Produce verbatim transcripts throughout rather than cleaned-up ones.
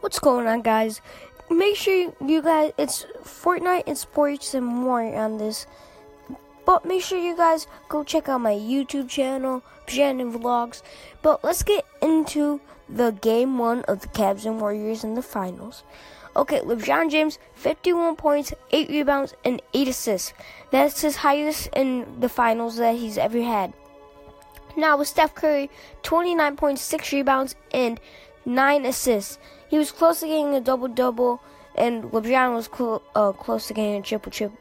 What's going on, guys? Make sure you guys, it's Fortnite and sports and more on this, but make sure you guys go check out my YouTube channel, Janine Vlogs. But let's get into the game one of the Cavs and Warriors in the finals. Okay, LeBron James, fifty-one points, eight rebounds, and eight assists. That's his highest in the finals that he's ever had. Now with Steph Curry, twenty-nine points, six rebounds, and nine assists. He was close to getting a double-double, and LeBron was cl- uh, close to getting a triple-triple,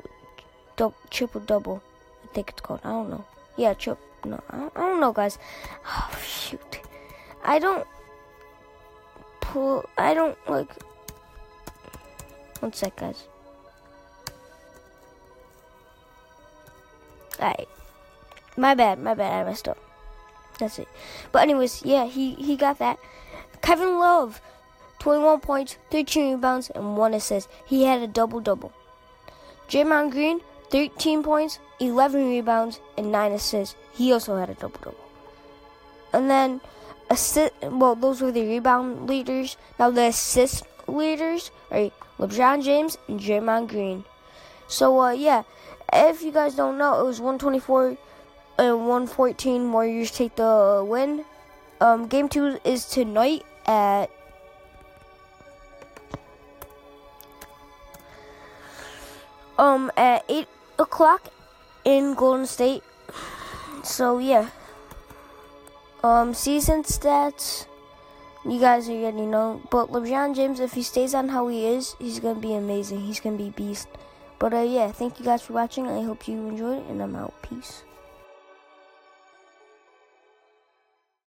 du- triple-double, I think it's called. I don't know. Yeah, triple. No, I don't, I don't know, guys. Oh, shoot. I don't pull, I don't, like, one sec, guys. Alright. My bad, my bad, I messed up. That's it. But anyways, yeah, he, he got that. Kevin Love, twenty-one points, thirteen rebounds, and one assist. He had a double-double. Draymond Green, thirteen points, eleven rebounds, and nine assists. He also had a double-double. And then, assist, well, those were the rebound leaders. Now the assist leaders are LeBron James and Draymond Green. So, uh, yeah, if you guys don't know, it was one twenty-four and one fourteen, Warriors take the win. Um, game two is tonight at um at eight o'clock in Golden State. So yeah. Um, season stats, you guys already know. But LeBron James, if he stays on how he is, he's gonna be amazing. He's gonna be beast. But uh, yeah, thank you guys for watching. I hope you enjoyed it, and I'm out. Peace.